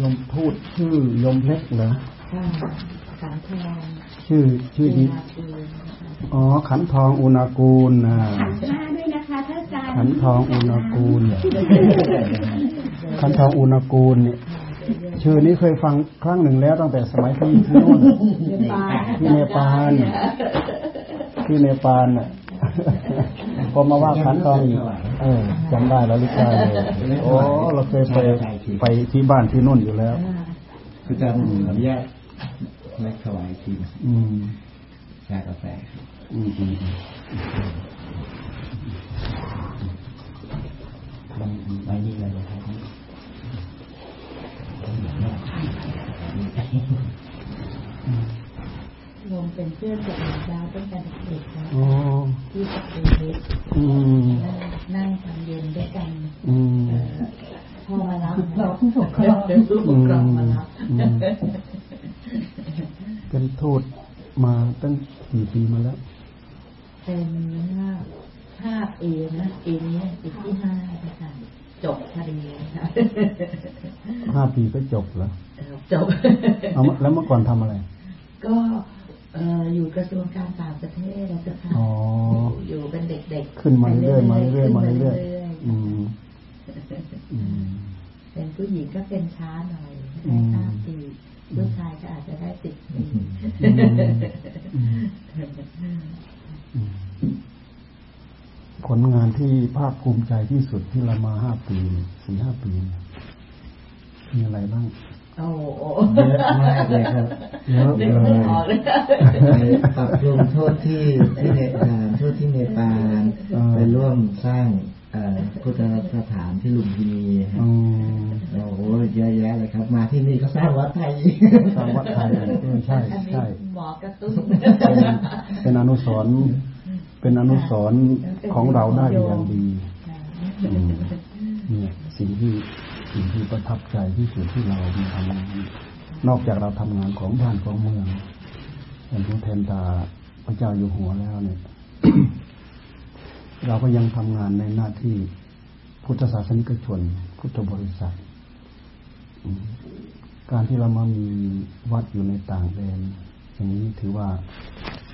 ยมพูดชื่อยมเล็กเหรอขันทองชื่อนี้อ๋อขันทองอุณากูลนะขันทองอุณากูลขันทองอุณากูลเนี่ยชื่อนี้เคยฟังครั้งหนึ่งแล้วตั้งแต่สมัยที่นู่นที่เนปาลน่ะพอมาว่าขันทองอีกจำได้แล้วลิซ่าโอ้เราเคยไปที่บ้านที่นู่นอยู่แล้วคือจะอนุญาตแม็กถวายทีชากาแฟมันนี่อะไรครับลมเป็นเพื่อนกับดาวเป็นการเด็กนะที่สักเด็กนั่งทำเย็นด้วยกันพอมารับเราผู้ปกครองมารับเป็นทูตมาตั้งกี่ปีมาแล้วเป็น5 ปีนะปีนี้ปีที่5นะคะจบคดีค่ะ5 ปีก็จบแล้วจบแล้วเมื่อก่อนทำอะไรก็อยู่กระทรวงการต่างประเทศแล้วก็ค่ะอยู่เป็นเด็กๆขึ้นมาเรื่อยๆเป็นผู้หญิงก็เป็นช้าหน่อย5 ปีผู้ชายก็อาจจะได้10 ปีผลงานที่ภาคภูมิใจที่สุดที่เรามา5 ปี 4-5 ปีมีอะไรบ้างโอ้โหเยอะมากเลยครับเยอะเลยปรับปรุงโทษที่เนปาลไปร่วมสร้างพุทธสถานที่ลุมพินีครับโอ้โหเยอะแยะเลยครับมาที่นี่ก็สร้างวัดไทยใช่หมอกระตุ้นเป็นอนุสรณ์ของเราได้อย่างดีเนี่ยสิ่งที่ประทับใจที่สุดที่เราทำนอกจากเราทำงานของบ้านของเมืองเป็นผู้แทนตาพระเจ้าอยู่หัวแล้วเนี่ย เราก็ยังทำงานในหน้าที่พุทธศาสนิกชนพุทธบริษัทการที่เรามามีวัดอยู่ในต่างแดนอย่างนี้ถือว่า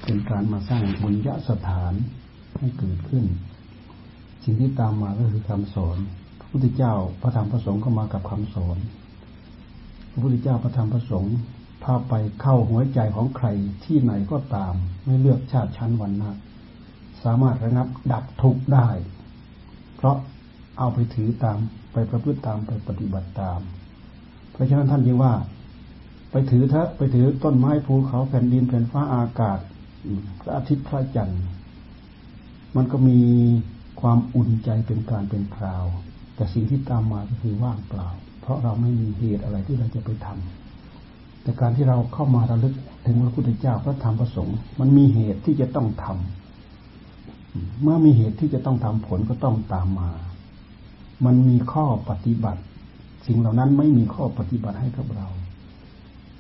เป็นการมาสร้างบุญญสถานให้เกิดขึ้นสิ่งที่ตามมาก็คือคำสอนพระพุทธเจ้าพระธรรมพระสงฆ์ก็มากับคำสอนพระพุทธเจ้าพระธรรมพระสงฆ์พาไปเข้าหัวใจของใครที่ไหนก็ตามไม่เลือกชาติชั้นวรรณะสามารถระงับดับทุกข์ได้เพราะเอาไปถือตามไปประพฤติตามไปปฏิบัติตามเพราะฉะนั้นท่านจึงว่าไปถือเถอะไปถือต้นไม้ภูเขาแผ่นดินแผ่นฟ้าอากาศพระอาทิตย์พระจันทร์มันก็มีความอุ่นใจเป็นการเป็นคราวแต่สิ่งที่ตามมาก็คือว่างเปล่าเพราะเราไม่มีเหตุอะไรที่เราจะไปทำแต่การที่เราเข้ามาระลึกถึงพระพุทธเจ้าพระธรรมพระสงฆ์มันมีเหตุที่จะต้องทำเมื่อมีเหตุที่จะต้องทำผลก็ต้องตามมามันมีข้อปฏิบัติสิ่งเหล่านั้นไม่มีข้อปฏิบัติให้กับเรา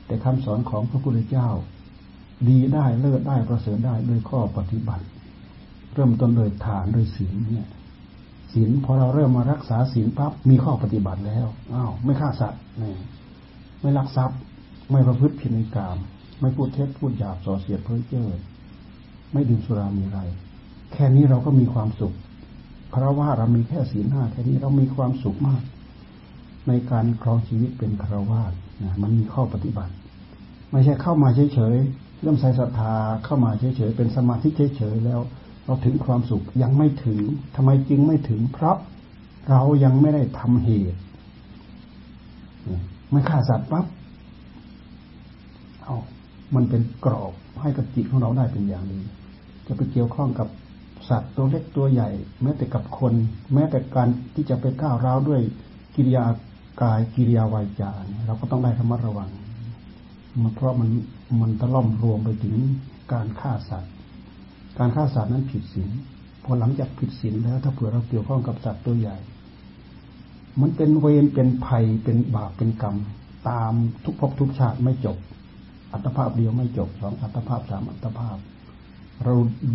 แต่คำสอนของพระพุทธเจ้าดีได้เลิศได้ประเสริฐได้ด้วยข้อปฏิบัติเริ่มต้นโดยฐานโดยศีลเนี่ยศีลพอเราเริ่มมารักษาศีลปั๊บมีข้อปฏิบัติแล้วไม่ฆ่าสัตว์ไม่ลักทรัพย์ไม่ประพฤติผิดในกามไม่พูดเท็จพูดหยาบส่อเสียดเพ้อเจ้อไม่ดื่มสุรามีไรแค่นี้เราก็มีความสุขเพราะว่าเรามีแค่ศีล5แค่นี้เรามีความสุขมากในการครองชีวิตเป็นฆราวาสนะมันมีข้อปฏิบัติไม่ใช่เข้ามาเฉยๆเริ่มใส่ศรัทธาเข้ามาเฉยๆเป็นสมาธิเฉยๆแล้วเราถึงความสุขยังไม่ถึงทำไมจึงไม่ถึงเพราะเรายังไม่ได้ทำเหตุไม่ฆ่าสัตว์ปั๊บมันเป็นกรอบให้กับจิตของเราได้เป็นอย่างดีจะไปเกี่ยวข้องกับสัตว์ตัวเล็กตัวใหญ่แม้แต่กับคนแม้แต่การที่จะไปก้าวร้าวด้วยกิริยากายกิริยาวาจาเราก็ต้องได้ระมัดระวังเพราะมันตะล่อมรวมไปถึงการฆ่าสัตว์การฆ่าสัตว์นั้นผิดศีลพอหลังจากผิดศีลแล้วถ้าเผื่อเราเกี่ยวข้องกับสัตว์ตัวใหญ่มันเป็นเวรเป็นภัยเป็นบาปเป็นกรรมตามทุกภพทุกชาติไม่จบอัตภาพเดียวไม่จบ2อัตภาพ3อัตภาพเรา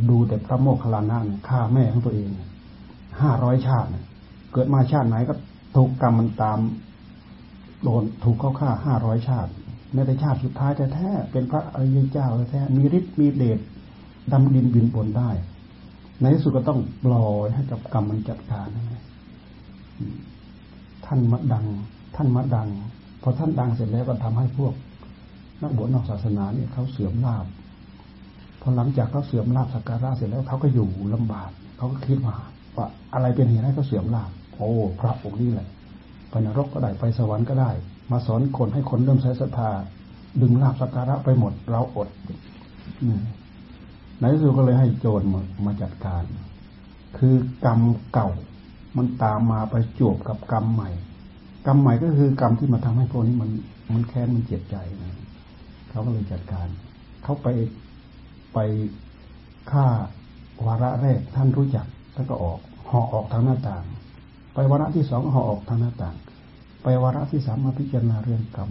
ดูแต่พระโมคคัลลานะฆ่าแม่ของตัวเอง500 ชาติเกิดมาชาติไหนก็ทุกกรรมมันตาม โดนถูกเขาฆ่า500ชาติในแต่ชาติสุดท้ายแท้ๆเป็นพระอริยเจ้าแท้ๆมีฤทธิ์มีเดชดำดินบินบนได้ในที่สุดก็ต้องปล่อยให้กับกรรมมันจัดการนะท่านมาดังพอท่านดังเสร็จแล้วก็ทำให้พวกนักบวชนอกศาสนาเนี่ยเขาเสื่อมลาภพอหลังจากเขาเสื่อมลาภสักการะเสร็จแล้วเขาก็อยู่ลำบากเขาก็คิดว่าอะไรเป็นเหตุให้เขาเสื่อมลาภโอ้พระองค์นี้แหละไปนรกก็ได้ไปสวรรค์ก็ได้มาสอนคนให้คนเริ่มใส่ศรัทธาดึงลาภสักการะไปหมดเราอดในที่สุดก็เลยให้โจรมาจัดการคือกรรมเก่ามันตามมาไปจวบกับกรรมใหม่กรรมใหม่ก็คือกรรมที่มาทำให้พวกนี้มันแค้นมันเจ็บใจนะเขาก็เลยจัดการเขาไปฆ่าวาระแรกท่านรู้จักท่านก็ออกห่อออกทางหน้าต่างไปวาระที่สองห่อออกทางหน้าต่างไปวาระที่สามมาพิจารณาเรื่องกรรม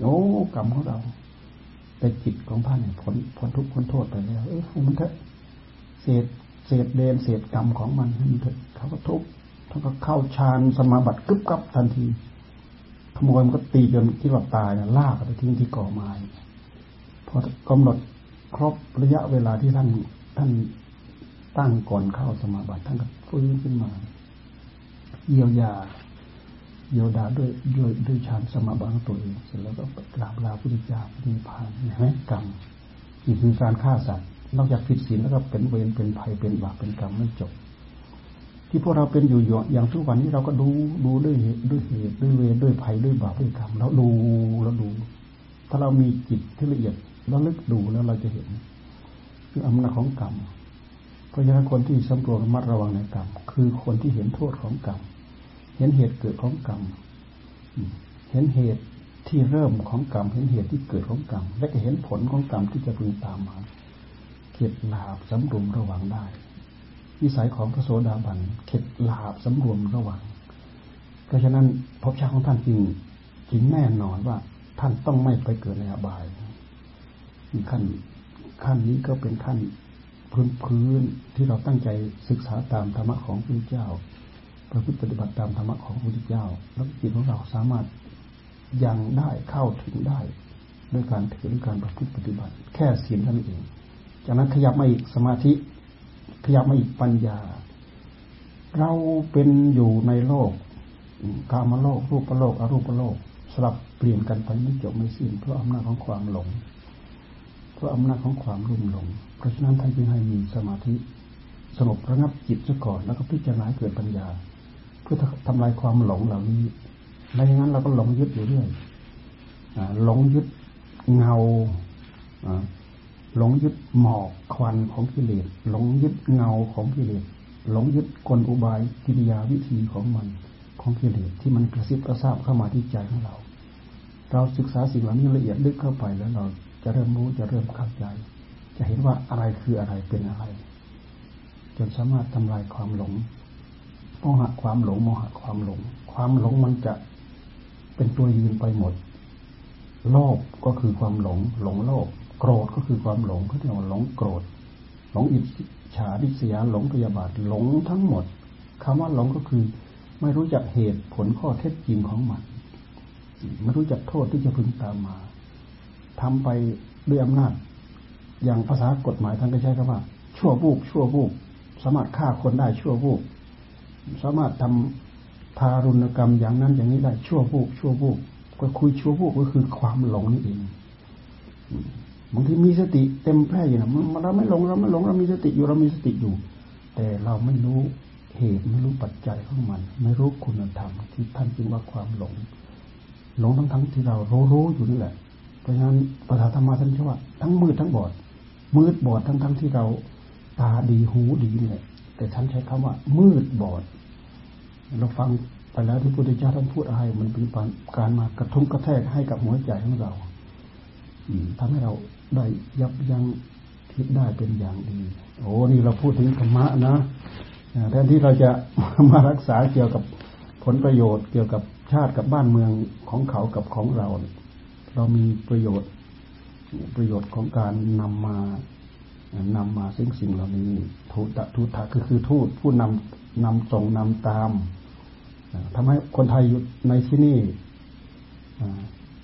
โอ้กรรมของเราแต่จิตของพระเนี่ยพ้นทุกข์พ้นโทษไปแล้วเออมันเถอะเศษเดนเศษกรรมของมันเถอะเขาก็ทุบท่านก็เข้าฌานสมาบัติกึบกับทันทีขโมยมันก็ตีจนคิดว่าตายนะลากไปทิ้งที่ก่อไม้พอกำหนดครบระยะเวลาที่ท่านตั้งก่อนเข้าสมาบัติท่านก็ฟื้นขึ้นมาเยียวยาด้วยฌานสมาบัติตัวเองเสร็จแล้วก็กราบลาพุทธเจ้านิพพานเห็นไหมกรรมอีกคือการฆ่าสัตว์นอกจากผิดศีลแล้วก็เป็นเวรเป็นภัยเป็นบาปเป็นกรรมไม่จบที่พวกเราเป็นอยู่อย่างทุกวันนี้เราก็ดูด้วยเหตุด้วยเวรด้วยภัยด้วยบาปด้วยกรรมแล้วดูถ้าเรามีจิตที่ละเอียดแล้วลึกดูแล้วเราจะเห็นคืออำนาจของกรรมเพราะฉะนั้นคนที่สำรวจระมัดระวังในกรรมคือคนที่เห็นโทษของกรรมเห็นเหตุเกิดของกรรมเห็นเหตุที่เริ่มของกรรมเห็นเหตุที่เกิดของกรรมและก็เห็นผลของกรรมที่จะพึงตามมาเข็ดหลาบสำรวมระวังได้นิสัยของพระโสดาบันเข็ดหลาบสำรวมระวังเพราะฉะนั้นภพชาติของท่านจริงแน่นอนว่าท่านต้องไม่ไปเกิดในอบายขั้นนี้ก็เป็นขั้นพื้นที่เราตั้งใจศึกษาตามธรรมะของพระพุทธเจ้าประพฤติปฏิบัติตามธรรมะของพระพุทธเจ้าแล้วจิตของเราสามารถยังได้เข้าถึงได้ด้วยการถือด้วยการประพฤติปฏิบัติแค่ศีลเท่านั้นเองจากนั้นขยับมาอีกสมาธิขยับมาอีกปัญญาเราเป็นอยู่ในโลกกามโลกรูปโลกอรูปโลกสลับเปลี่ยนกันไปไม่จบไม่สิ้นเพราะอำนาจของความหลงเพราะอำนาจของความรุ่มหลงเพราะฉะนั้นท่านจึงให้มีสมาธิสงบระงับจิตซะก่อนแล้วก็พิจารณาเกิดปัญญาเพื่อทำลายความหลงเหล่านี้ไม่อย่างนั้นเราก็หลงยึดอยู่เรื่อยหลงยึดเงาหลงยึดหมอกควันของกิเลสหลงยึดเงาของกิเลสหลงยึดกลอุบายกิริยาวิธีของกิเลสที่มันกระซิบกระซาบเข้ามาที่ใจของเราเราศึกษาสิ่งเหล่านี้ละเอียดลึกเข้าไปแล้วเราจะเริ่มรู้จะเริ่มเข้าใจจะเห็นว่าอะไรคืออะไรเป็นอะไรจนสามารถทำลายความหลงโมหะความหลงโมหะความหลงความหลงมันจะเป็นตัวยืนไปหมดโลภก็คือความหลงหลงโลภโกรธก็คือความหลงเขาเรียกว่าหลงโกรธหลงอิจฉาริษยาหลงพยาบาทหลงทั้งหมดคำว่าหลงก็คือไม่รู้จักเหตุผลข้อเท็จจริงของมันไม่รู้จักโทษที่จะพึงตามมาทำไปด้วยอำนาจอย่างภาษากฎหมายท่านก็ใช้คำว่าชั่ววูบสามารถฆ่าคนได้ชั่ววูบสามารถทำทารุณกรรมอย่างนั้นอย่างนี้ได้ชั่ววูบก็คุยชั่ววูบก็คือความหลงนี่เองบางทีมีสติเต็มแพร่อยู่นะเราไม่หลงเรามีสติอยู่แต่เราไม่รู้เหตุไม่รู้ปัจจัยของมันไม่รู้คุณธรรมที่ท่านเรียกว่าความหลงทั้งที่เรารู้อยู่นี่แหละเพราะฉะนั้นภาษาธรรมะท่านชื่อว่าทั้งมืดทั้งบอดมืดบอดทั้งที่เราตาดีหูดีเลยแต่ท่านใช้คำว่ามืดบอดเราฟังไปแล้วที่พระพุทธเจ้าท่านพูดอะไรมันเป็นการมากระทุ้งกระแทกให้กับหัวใจของเราทำให้เราได้ยับยั้งคิดได้เป็นอย่างดีโอ้นี่เราพูดถึงธรรมะนะแทนที่เราจะมารักษาเกี่ยวกับผลประโยชน์เกี่ยวกับชาติกับบ้านเมืองของเขากับของเรามีประโยชน์ของการนำมาสิ่งเหล่านี้ทูตะคือทูตผู้นำส่งนำตามทำให้คนไทยอยู่ในที่นี่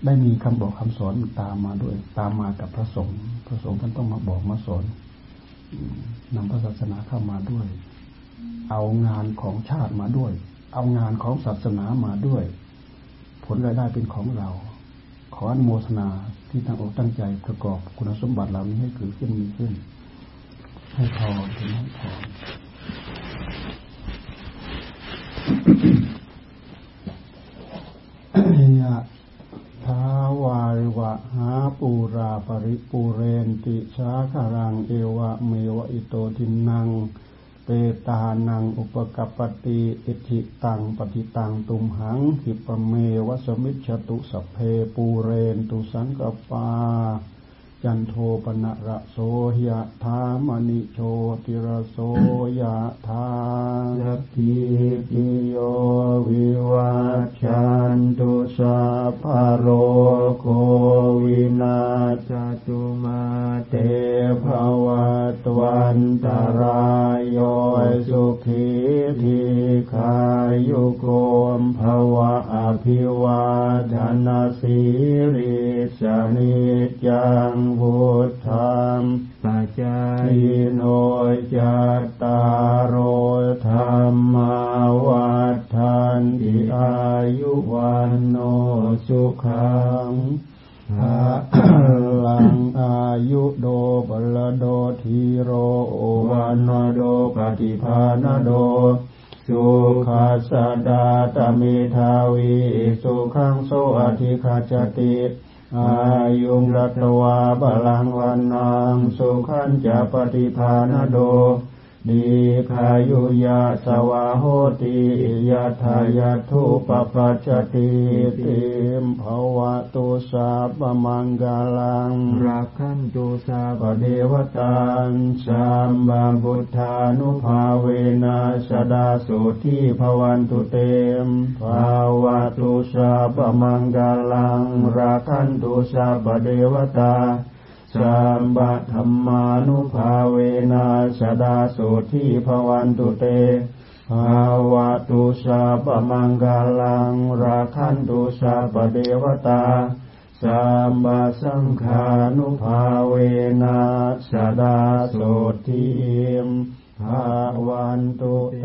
ได้มีคำบอกคำสอนตามมาด้วยตามมากับพระสงฆ์ท่านต้องมาบอกมาสอนนำพระศาสนาเข้ามาด้วยเอางานของชาติมาด้วยเอางานของศาสนามาด้วยผลรายได้เป็นของเราขออนุโมทนาที่ตั้งอกตั้งใจประกอบคุณสมบัติเหล่านี้ให้เกิดขึ้นมีขึ้นให้พอถึงให้พอยะทาวาริวะหาปูราปริปูเรนติสาคารังเอวะเมวะอิโตทินังเปตานังอุปกัปปติอิทธิตังปฏิตังตุมหังหิปเมวะสมิจฉตุสัพเพปูเรนตุสังกปาจันโทปนะระโสยะธามณิโชติระโสยะธาสัพพิติโยวิวัชชันตุสัพพะโรโควินาศตุมาเตภวตวันตรายโยสุขีทีขายุโกมภวะอภิวาทนาสีริสนิจังพุทธังปัจจายโนจัตตารโธรรมวัฏฐานติอายุวันโนสุขังภะลังอายุโดปลโดธีโรโอวันโดปฏิภาณโดสุขัสสดาตมิทาวิสุขังโสอธิคัจจติอายุรัตวาบาลังวันนางสุขันจะปฏิภาณโดดีขายุยาสวะโหติยาทายาทุปปัจจติติมภวตุสาปมังกาลังรักขันตุสาปเดวตังสัมมาบุทธานุภาเวนะสดาสุทิภวันตุเตมภวตุสาปมังกาลังรักขันตุสาปเดวตาสัมปะธัมมานุภาเวนะสดาสุทิภวันตุเตภาวะตุสัพพมังคลังราคันตุสัพพเทวตาสัมปะสังฆานุภาเวนะสดาสุทิภวันตุเต